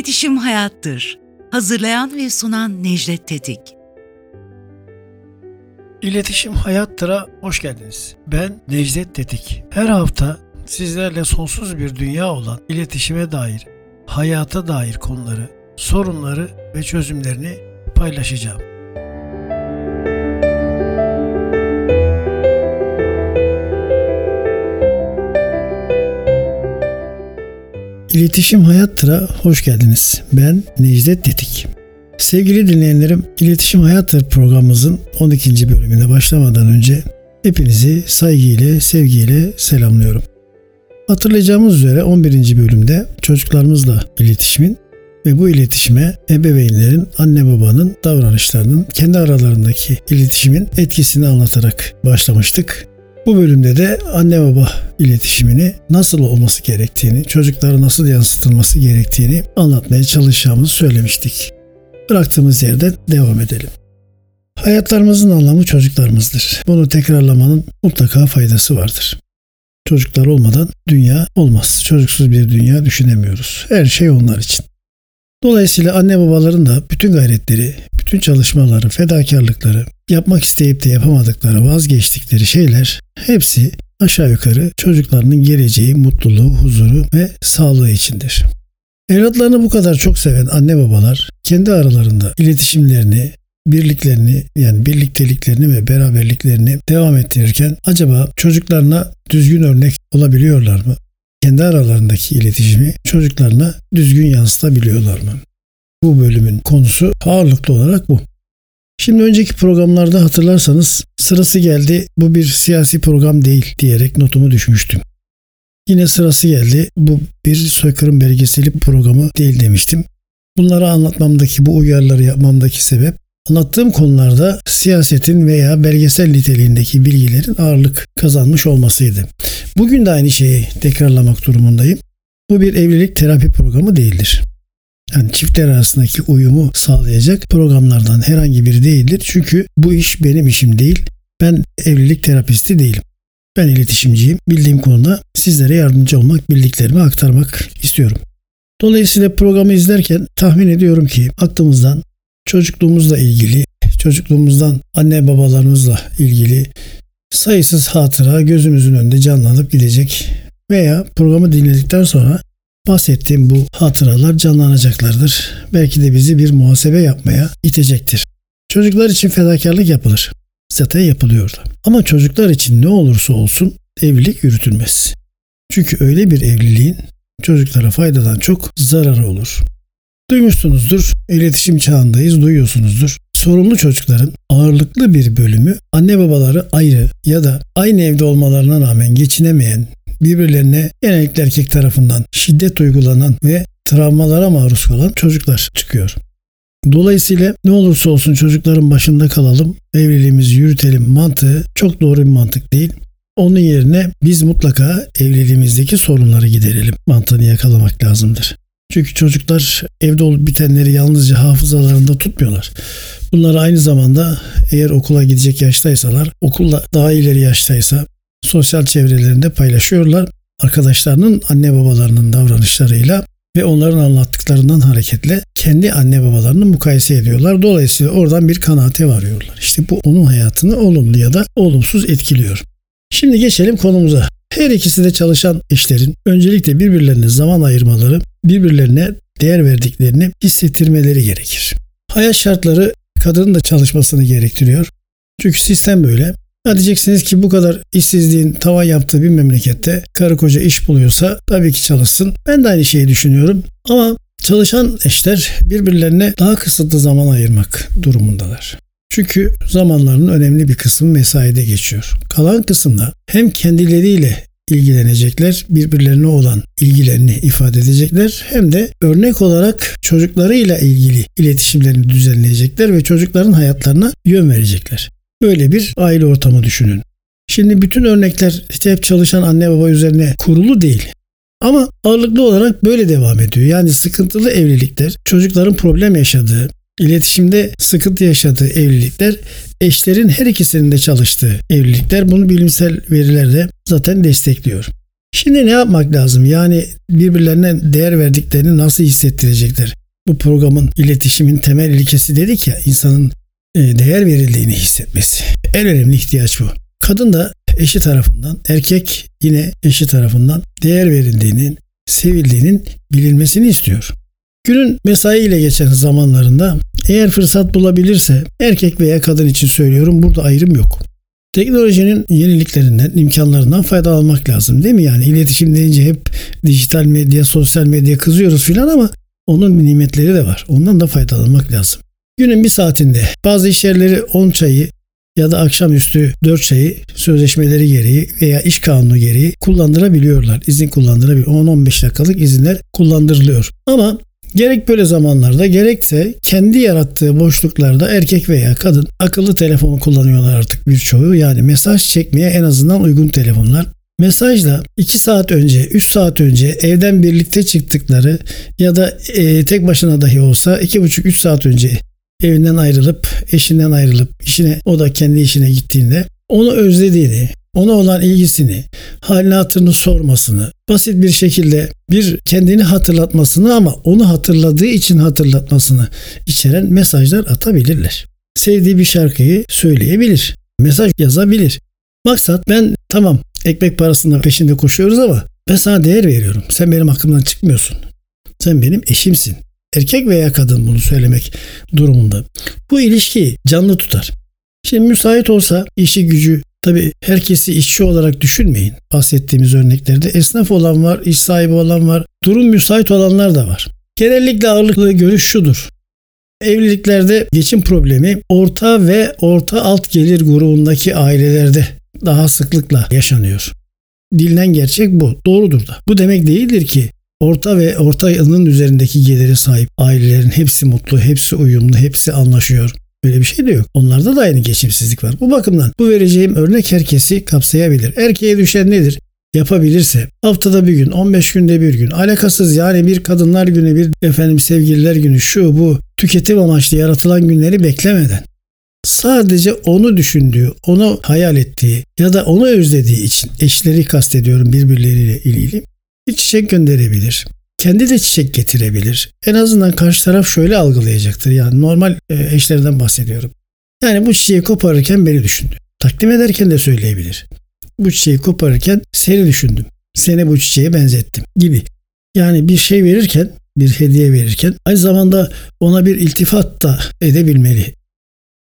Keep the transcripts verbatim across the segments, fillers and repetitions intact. İletişim hayattır. Hazırlayan ve sunan Nejdet Tetik. İletişim hayattır'a hoş geldiniz. Ben Nejdet Tetik. Her hafta sizlerle sonsuz bir dünya olan iletişime dair, hayata dair konuları, sorunları ve çözümlerini paylaşacağım. İletişim Hayattır'a hoş geldiniz. Ben Nejdet Tetik. Sevgili dinleyenlerim, İletişim Hayattır programımızın on ikinci bölümüne başlamadan önce hepinizi saygıyla, sevgiyle selamlıyorum. Hatırlayacağımız üzere on birinci bölümde çocuklarımızla iletişimin ve bu iletişime ebeveynlerin, anne babanın davranışlarının, kendi aralarındaki iletişimin etkisini anlatarak başlamıştık. Bu bölümde de anne baba iletişimini nasıl olması gerektiğini, çocuklara nasıl yansıtılması gerektiğini anlatmaya çalışacağımızı söylemiştik. Bıraktığımız yerden devam edelim. Hayatlarımızın anlamı çocuklarımızdır. Bunu tekrarlamanın mutlaka faydası vardır. Çocuklar olmadan dünya olmaz. Çocuksuz bir dünya düşünemiyoruz. Her şey onlar için. Dolayısıyla anne babaların da bütün gayretleri, bütün çalışmaları, fedakarlıkları, yapmak isteyip de yapamadıkları, vazgeçtikleri şeyler hepsi aşağı yukarı çocuklarının geleceği, mutluluğu, huzuru ve sağlığı içindir. Evlatlarını bu kadar çok seven anne babalar kendi aralarında iletişimlerini, birliklerini, yani birlikteliklerini ve beraberliklerini devam ettirirken acaba çocuklarına düzgün örnek olabiliyorlar mı? Kendi aralarındaki iletişimi çocuklarına düzgün yansıtabiliyorlar mı? Bu bölümün konusu ağırlıklı olarak bu. Şimdi önceki programlarda hatırlarsanız sırası geldi bu bir siyasi program değil diyerek notumu düşmüştüm. Yine sırası geldi bu bir soykırım belgeseli programı değil demiştim. Bunları anlatmamdaki, bu uyarıları yapmamdaki sebep anlattığım konularda siyasetin veya belgesel niteliğindeki bilgilerin ağırlık kazanmış olmasıydı. Bugün de aynı şeyi tekrarlamak durumundayım. Bu bir evlilik terapi programı değildir. Yani çiftler arasındaki uyumu sağlayacak programlardan herhangi biri değildir. Çünkü bu iş benim işim değil. Ben evlilik terapisti değilim. Ben iletişimciyim. Bildiğim konuda sizlere yardımcı olmak, bildiklerimi aktarmak istiyorum. Dolayısıyla programı izlerken tahmin ediyorum ki aklımızdan çocukluğumuzla ilgili, çocukluğumuzdan anne babalarımızla ilgili sayısız hatıra gözümüzün önünde canlanıp gidecek veya programı dinledikten sonra bahsettiğim bu hatıralar canlanacaklardır. Belki de bizi bir muhasebe yapmaya itecektir. Çocuklar için fedakarlık yapılır. Zaten yapılıyordu. Ama çocuklar için ne olursa olsun evlilik yürütülmez. Çünkü öyle bir evliliğin çocuklara faydadan çok zararı olur. Duymuşsunuzdur, iletişim çağındayız, duyuyorsunuzdur. Sorumlu çocukların ağırlıklı bir bölümü anne babaları ayrı ya da aynı evde olmalarına rağmen geçinemeyen, birbirlerine genellikle erkek tarafından şiddet uygulanan ve travmalara maruz kalan çocuklar çıkıyor. Dolayısıyla ne olursa olsun çocukların başında kalalım, evliliğimizi yürütelim mantığı çok doğru bir mantık değil. Onun yerine biz mutlaka evliliğimizdeki sorunları giderelim mantığını yakalamak lazımdır. Çünkü çocuklar evde olup bitenleri yalnızca hafızalarında tutmuyorlar. Bunları aynı zamanda eğer okula gidecek yaştaysalar, okulla daha ileri yaştaysa sosyal çevrelerinde paylaşıyorlar. Arkadaşlarının anne babalarının davranışlarıyla ve onların anlattıklarından hareketle kendi anne babalarını mukayese ediyorlar. Dolayısıyla oradan bir kanaate varıyorlar. İşte bu onun hayatını olumlu ya da olumsuz etkiliyor. Şimdi geçelim konumuza. Her ikisi de çalışan eşlerin öncelikle birbirlerine zaman ayırmaları, birbirlerine değer verdiklerini hissettirmeleri gerekir. Hayat şartları kadının da çalışmasını gerektiriyor. Çünkü sistem böyle. Ha diyeceksiniz ki bu kadar işsizliğin tavan yaptığı bir memlekette karı koca iş buluyorsa tabii ki çalışsın. Ben de aynı şeyi düşünüyorum ama çalışan eşler birbirlerine daha kısıtlı zaman ayırmak durumundalar. Çünkü zamanlarının önemli bir kısmı mesaide geçiyor. Kalan kısımda hem kendileriyle ilgilenecekler, birbirlerine olan ilgilerini ifade edecekler hem de örnek olarak çocuklarıyla ilgili iletişimlerini düzenleyecekler ve çocukların hayatlarına yön verecekler. Böyle bir aile ortamı düşünün. Şimdi bütün örnekler işte hep çalışan anne baba üzerine kurulu değil. Ama ağırlıklı olarak böyle devam ediyor. Yani sıkıntılı evlilikler, çocukların problem yaşadığı, iletişimde sıkıntı yaşadığı evlilikler, eşlerin her ikisinin de çalıştığı evlilikler. Bunu bilimsel veriler de zaten destekliyor. Şimdi ne yapmak lazım? Yani birbirlerine değer verdiklerini nasıl hissettirecekler? Bu programın, iletişimin temel ilkesi dedik ya, insanın değer verildiğini hissetmesi. En önemli ihtiyaç bu. Kadın da eşi tarafından, erkek yine eşi tarafından değer verildiğinin, sevildiğinin bilinmesini istiyor. Günün mesaiyle geçen zamanlarında eğer fırsat bulabilirse, erkek veya kadın için söylüyorum, burada ayrım yok. Teknolojinin yeniliklerinden, imkanlarından faydalanmak lazım değil mi? Yani iletişim deyince hep dijital medya, sosyal medya kızıyoruz filan ama onun nimetleri de var. Ondan da faydalanmak lazım. Günün bir saatinde bazı iş yerleri on çayı ya da akşamüstü dört çayı sözleşmeleri gereği veya iş kanunu gereği kullandırabiliyorlar. İzin kullandırabiliyor. on on beş dakikalık izinler kullandırılıyor. Ama gerek böyle zamanlarda gerekse kendi yarattığı boşluklarda erkek veya kadın akıllı telefon kullanıyorlar artık birçoğu. Yani mesaj çekmeye en azından uygun telefonlar. Mesajla iki saat önce, üç saat önce evden birlikte çıktıkları ya da e, tek başına dahi olsa iki buçuk üç saat önce evinden ayrılıp, eşinden ayrılıp, işine, o da kendi işine gittiğinde onu özlediğini, ona olan ilgisini, halini hatırını sormasını, basit bir şekilde bir kendini hatırlatmasını ama onu hatırladığı için hatırlatmasını içeren mesajlar atabilirler. Sevdiği bir şarkıyı söyleyebilir, mesaj yazabilir. Maksat ben tamam ekmek parasının peşinde koşuyoruz ama ben sana değer veriyorum. Sen benim hakkımdan çıkmıyorsun. Sen benim eşimsin. Erkek veya kadın bunu söylemek durumunda. Bu ilişkiyi canlı tutar. Şimdi müsait olsa işi gücü, tabii herkesi işçi olarak düşünmeyin. Bahsettiğimiz örneklerde esnaf olan var, iş sahibi olan var, durum müsait olanlar da var. Genellikle ağırlıklı görüş şudur. Evliliklerde geçim problemi orta ve orta alt gelir grubundaki ailelerde daha sıklıkla yaşanıyor. Bilinen gerçek bu. Doğrudur da. Bu demek değildir ki orta ve ortanın üzerindeki gelire sahip ailelerin hepsi mutlu, hepsi uyumlu, hepsi anlaşıyor. Böyle bir şey de yok. Onlarda da aynı geçimsizlik var. Bu bakımdan bu vereceğim örnek herkesi kapsayabilir. Erkeğe düşen nedir? Yapabilirse haftada bir gün, on beş günde bir gün, alakasız yani bir kadınlar günü, bir efendim sevgililer günü, şu bu tüketim amaçlı yaratılan günleri beklemeden sadece onu düşündüğü, onu hayal ettiği ya da onu özlediği için eşleri kastediyorum birbirleriyle ilgili bir çiçek gönderebilir. Kendi de çiçek getirebilir. En azından karşı taraf şöyle algılayacaktır. Yani normal eşlerden bahsediyorum. Yani bu çiçeği koparırken beni düşündü. Takdim ederken de söyleyebilir. Bu çiçeği koparırken seni düşündüm. Seni bu çiçeğe benzettim gibi. Yani bir şey verirken, bir hediye verirken aynı zamanda ona bir iltifat da edebilmeli.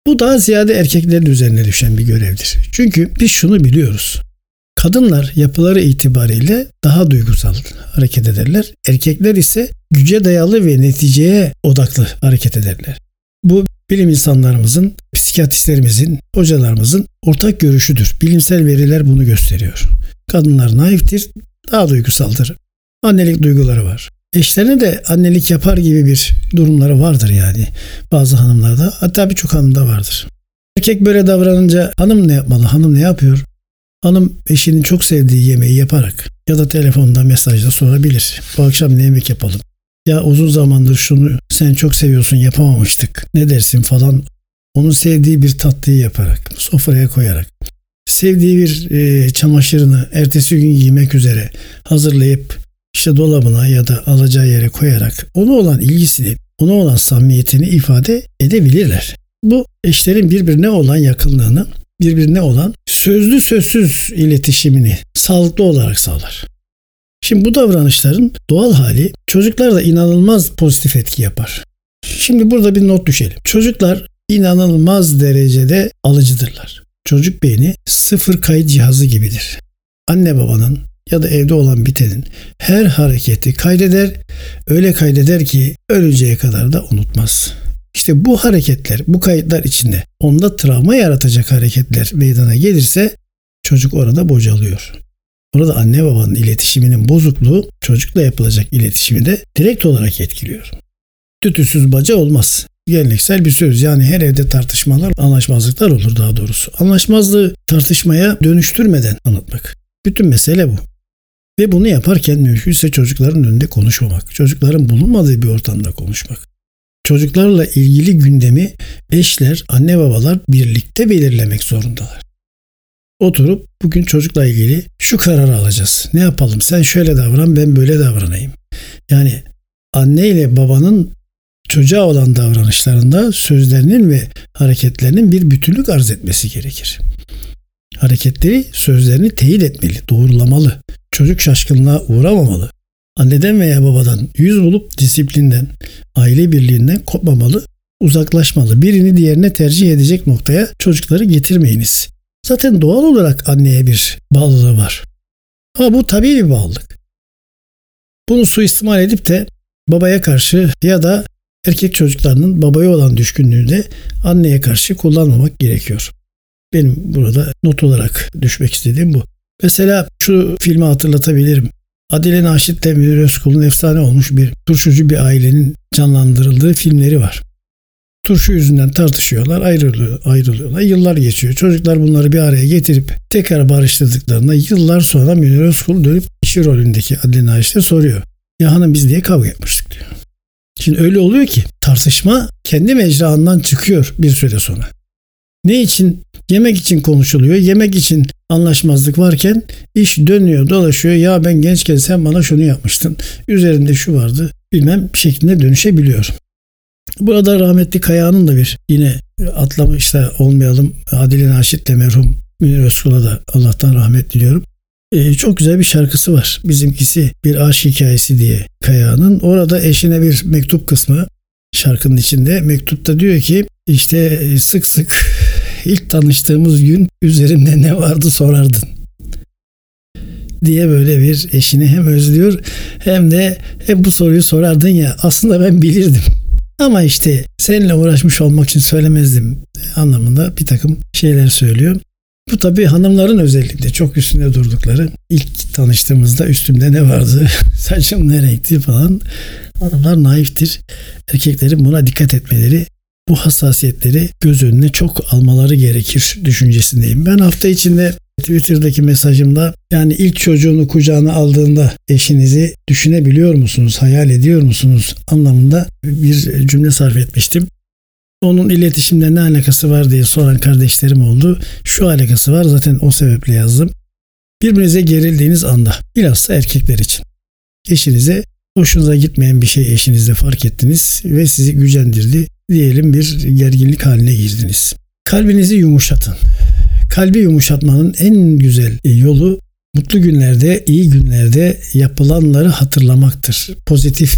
Bu daha ziyade erkeklerin üzerine düşen bir görevdir. Çünkü biz şunu biliyoruz. Kadınlar yapıları itibariyle daha duygusal hareket ederler. Erkekler ise güce dayalı ve neticeye odaklı hareket ederler. Bu bilim insanlarımızın, psikiyatristlerimizin, hocalarımızın ortak görüşüdür. Bilimsel veriler bunu gösteriyor. Kadınlar naiftir, daha duygusaldır. Annelik duyguları var. Eşlerine de annelik yapar gibi bir durumları vardır yani bazı hanımlarda. Hatta birçok hanımda vardır. Erkek böyle davranınca hanım ne yapmalı, hanım ne yapıyor? Hanım eşinin çok sevdiği yemeği yaparak ya da telefonda mesajla sorabilir. Bu akşam ne yemek yapalım? Ya uzun zamandır şunu sen çok seviyorsun yapamamıştık. Ne dersin falan. Onun sevdiği bir tatlıyı yaparak, sofraya koyarak. Sevdiği bir e, çamaşırını ertesi gün giymek üzere hazırlayıp işte dolabına ya da alacağı yere koyarak ona olan ilgisini, ona olan samimiyetini ifade edebilirler. Bu eşlerin birbirine olan yakınlığını, birbirine olan sözlü sözsüz iletişimini sağlıklı olarak sağlar. Şimdi bu davranışların doğal hali çocuklarda inanılmaz pozitif etki yapar. Şimdi burada bir not düşelim. Çocuklar inanılmaz derecede alıcıdırlar. Çocuk beyni sıfır kayıt cihazı gibidir. Anne babanın ya da evde olan bitenin her hareketi kaydeder, öyle kaydeder ki ölünceye kadar da unutmaz. İşte bu hareketler, bu kayıtlar içinde onda travma yaratacak hareketler meydana gelirse çocuk orada bocalıyor. Orada anne babanın iletişiminin bozukluğu çocukla yapılacak iletişimi de direkt olarak etkiliyor. Tütüsüz baca olmaz. Geleneksel bir söz. Yani her evde tartışmalar, anlaşmazlıklar olur daha doğrusu. Anlaşmazlığı tartışmaya dönüştürmeden anlatmak. Bütün mesele bu. Ve bunu yaparken mümkünse çocukların önünde konuşmamak. Çocukların bulunmadığı bir ortamda konuşmak. Çocuklarla ilgili gündemi eşler, anne babalar birlikte belirlemek zorundalar. oturup bugün çocukla ilgili şu kararı alacağız. Ne yapalım? Sen şöyle davran, ben böyle davranayım. Yani anne ile babanın çocuğa olan davranışlarında sözlerinin ve hareketlerinin bir bütünlük arz etmesi gerekir. Hareketleri, sözlerini teyit etmeli, doğrulamalı. Çocuk şaşkınlığa uğramamalı. Anneden veya babadan yüz bulup disiplinden, aile birliğinden kopmamalı, uzaklaşmalı. Birini diğerine tercih edecek noktaya çocukları getirmeyiniz. Zaten doğal olarak anneye bir bağlılığı var. Ama bu tabii bir bağlılık. Bunu suistimal edip de babaya karşı ya da erkek çocuklarının babaya olan düşkünlüğünü de anneye karşı kullanmamak gerekiyor. Benim burada not olarak düşmek istediğim bu. Mesela şu filmi hatırlatabilirim. Adile Naşit ile Münir Özkul'un efsane olmuş bir turşucu bir ailenin canlandırıldığı filmleri var. Turşu yüzünden tartışıyorlar, ayrılıyor, ayrılıyorlar. Yıllar geçiyor. Çocuklar bunları bir araya getirip tekrar barıştırdıklarında yıllar sonra Münir Özkul dönüp işi rolündeki Adile Naşit'e soruyor. Ya hanım biz niye kavga yapmıştık diyor. Şimdi öyle oluyor ki tartışma kendi mecrağından çıkıyor bir süre sonra. Ne için? Yemek için konuşuluyor. Yemek için anlaşmazlık varken iş dönüyor, dolaşıyor. Ya ben gençken sen bana şunu yapmıştın. Üzerinde şu vardı. Bilmem şeklinde dönüşebiliyor. Burada rahmetli Kaya'nın da bir yine atlamış da olmayalım. Adile Naşit'le merhum Münir Özkul'a da Allah'tan rahmet diliyorum. Ee, çok güzel bir şarkısı var. Bizimkisi bir aşk hikayesi diye Kaya'nın. Orada eşine bir mektup kısmı şarkının içinde. Mektupta diyor ki işte sık sık ilk tanıştığımız gün üzerimde ne vardı sorardın diye böyle bir eşini hem özlüyor hem de hep bu soruyu sorardın ya aslında ben bilirdim. Ama işte seninle uğraşmış olmak için söylemezdim anlamında bir takım şeyler söylüyor. Bu tabii hanımların özellikle çok üstünde durdukları. İlk tanıştığımızda üstümde ne vardı, saçım ne renkti falan. Hanımlar naiftir. Erkeklerin buna dikkat etmeleri, bu hassasiyetleri göz önüne çok almaları gerekir düşüncesindeyim. Ben hafta içinde Twitter'daki mesajımda yani ilk çocuğunu kucağına aldığında eşinizi düşünebiliyor musunuz, hayal ediyor musunuz anlamında bir cümle sarf etmiştim. Onun iletişimle ne alakası var diye soran kardeşlerim oldu. Şu alakası var zaten o sebeple yazdım. Birbirinize gerildiğiniz anda bilhassa erkekler için eşinize hoşunuza gitmeyen bir şey eşinizde fark ettiniz ve sizi gücendirdi diyelim bir gerginlik haline girdiniz. Kalbinizi yumuşatın. Kalbi yumuşatmanın en güzel yolu mutlu günlerde, iyi günlerde yapılanları hatırlamaktır. Pozitif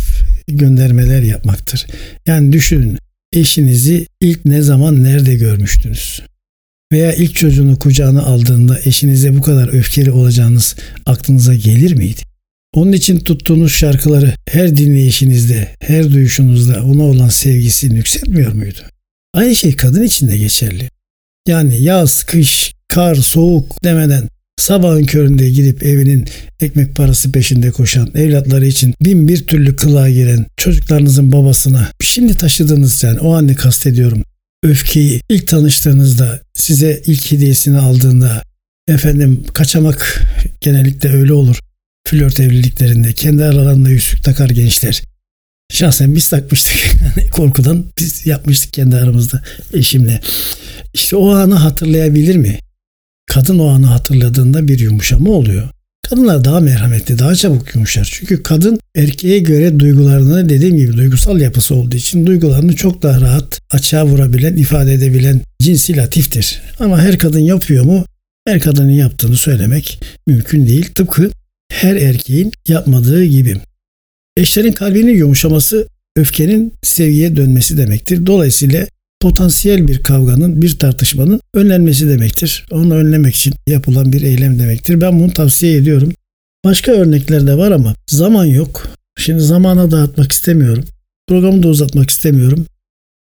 göndermeler yapmaktır. Yani düşünün eşinizi ilk ne zaman nerede görmüştünüz? Veya ilk çocuğunu kucağına aldığında eşinize bu kadar öfkeli olacağınız aklınıza gelir miydi? Onun için tuttuğunuz şarkıları her dinleyişinizde, her duyuşunuzda ona olan sevgisini yükseltmiyor muydu? Aynı şey kadın için de geçerli. Yani yaz, kış, kar, soğuk demeden sabahın köründe gidip evinin ekmek parası peşinde koşan, evlatları için bin bir türlü kılığa giren çocuklarınızın babasına şimdi taşıdığınız yani o anne kastediyorum. Öfkeyi ilk tanıştığınızda, size ilk hediyesini aldığında, efendim kaçamak genellikle öyle olur. Flört evliliklerinde kendi aralarında yüzük takar gençler. Şahsen biz takmıştık. Korkudan biz yapmıştık kendi aramızda eşimle. İşte o anı hatırlayabilir mi? Kadın o anı hatırladığında bir yumuşama oluyor. Kadınlar daha merhametli, daha çabuk yumuşar. Çünkü kadın erkeğe göre duygularını dediğim gibi duygusal yapısı olduğu için duygularını çok daha rahat açığa vurabilen, ifade edebilen cinsi latiftir. Ama her kadın yapıyor mu? Her kadının yaptığını söylemek mümkün değil. Tıpkı her erkeğin yapmadığı gibi. Eşlerin kalbinin yumuşaması öfkenin sevgiye dönmesi demektir. Dolayısıyla potansiyel bir kavganın, bir tartışmanın önlenmesi demektir. Onu önlemek için yapılan bir eylem demektir. Ben bunu tavsiye ediyorum. Başka örnekler de var ama zaman yok. Şimdi zamana dağıtmak istemiyorum. Programı da uzatmak istemiyorum.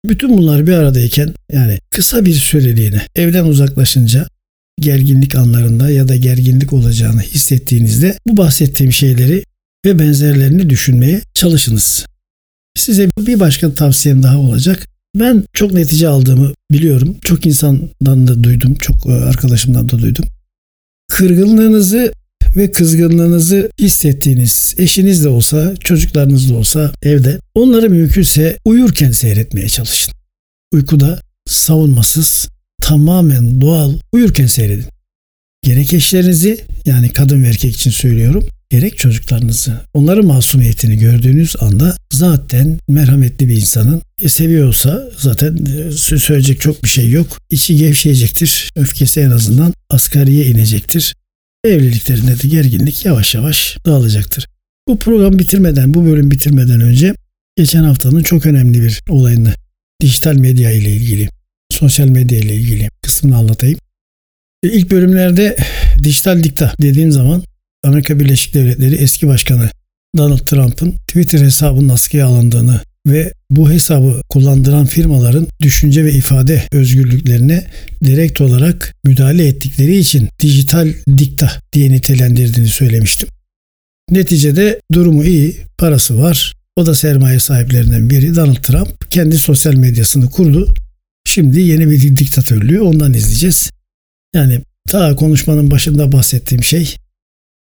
Bütün bunlar bir aradayken yani kısa bir süreliğine evden uzaklaşınca gerginlik anlarında ya da gerginlik olacağını hissettiğinizde bu bahsettiğim şeyleri ve benzerlerini düşünmeye çalışınız. Size bir başka tavsiyem daha olacak. Ben çok netice aldığımı biliyorum. Çok insandan da duydum. Çok arkadaşımdan da duydum. Kırgınlığınızı ve kızgınlığınızı hissettiğiniz eşiniz de olsa, çocuklarınız da olsa evde onları mümkünse uyurken seyretmeye çalışın. Uykuda savunmasız, tamamen doğal uyurken seyredin. Gerek eşlerinizi, yani kadın ve erkek için söylüyorum, gerek çocuklarınızı, onların masumiyetini gördüğünüz anda zaten merhametli bir insanın e, seviyorsa zaten e, söyleyecek çok bir şey yok. İçi gevşeyecektir. Öfkesi en azından asgariye inecektir. Evliliklerinde de gerginlik yavaş yavaş dağılacaktır. Bu program bitirmeden, bu bölüm bitirmeden önce geçen haftanın çok önemli bir olayını, dijital medya ile ilgili, sosyal medya ile ilgili kısmını anlatayım. İlk bölümlerde dijital dikta dediğim zaman Amerika Birleşik Devletleri eski başkanı Donald Trump'ın Twitter hesabının askıya alındığını ve bu hesabı kullandıran firmaların düşünce ve ifade özgürlüklerine direkt olarak müdahale ettikleri için dijital dikta diye nitelendirdiğini söylemiştim. Neticede durumu iyi, parası var. O da sermaye sahiplerinden biri Donald Trump. Kendi sosyal medyasını kurdu. Şimdi yeni bir diktatörlüğü ondan izleyeceğiz. Yani ta konuşmanın başında bahsettiğim şey,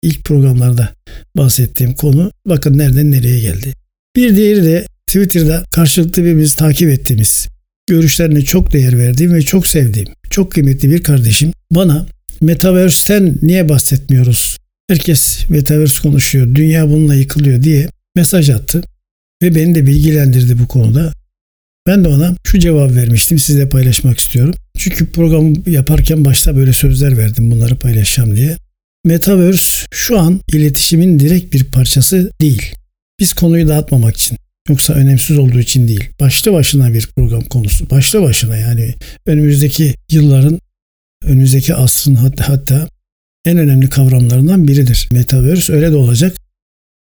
ilk programlarda bahsettiğim konu, bakın nereden nereye geldi. Bir diğeri de Twitter'da karşılıklı birbirimizi takip ettiğimiz, görüşlerine çok değer verdiğim ve çok sevdiğim, çok kıymetli bir kardeşim bana Metaverse'ten niye bahsetmiyoruz? Herkes Metaverse konuşuyor, dünya bununla yıkılıyor diye mesaj attı ve beni de bilgilendirdi bu konuda. Ben de ona şu cevabı vermiştim, sizle paylaşmak istiyorum. Çünkü programı yaparken başta böyle sözler verdim, bunları paylaşacağım diye. Metaverse şu an iletişimin direkt bir parçası değil. Biz konuyu dağıtmamak için, yoksa önemsiz olduğu için değil. Başlı başına bir program konusu. Başlı başına, yani önümüzdeki yılların, önümüzdeki asrın hatta, hatta en önemli kavramlarından biridir. Metaverse öyle de olacak.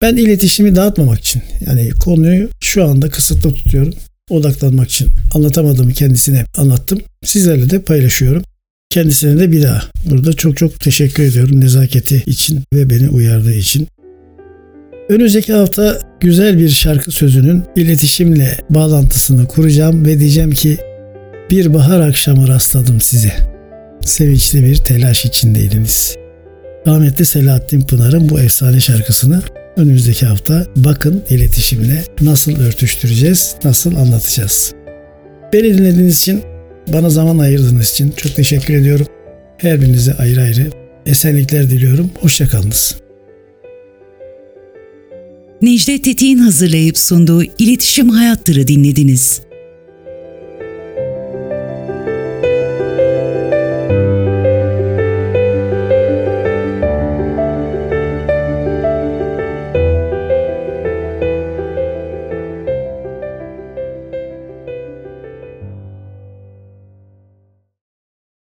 Ben iletişimi dağıtmamak için, yani konuyu şu anda kısıtlı tutuyorum. Odaklanmak için anlatamadığımı kendisine anlattım. Sizlerle de paylaşıyorum. Kendisine de bir daha burada çok çok teşekkür ediyorum nezaketi için ve beni uyardığı için. Önümüzdeki hafta güzel bir şarkı sözünün iletişimle bağlantısını kuracağım ve diyeceğim ki bir bahar akşamı rastladım size. Sevinçli bir telaş içindeydiniz. Rahmetli Selahattin Pınar'ın bu efsane şarkısını önümüzdeki hafta bakın iletişimle nasıl örtüştüreceğiz, nasıl anlatacağız. Beni dinlediğiniz için, bana zaman ayırdığınız için çok teşekkür ediyorum. Her birinize ayrı ayrı esenlikler diliyorum. Hoşçakalınız. Nejdet Tetik'in hazırlayıp sunduğu İletişim Hayattır'ı dinlediniz.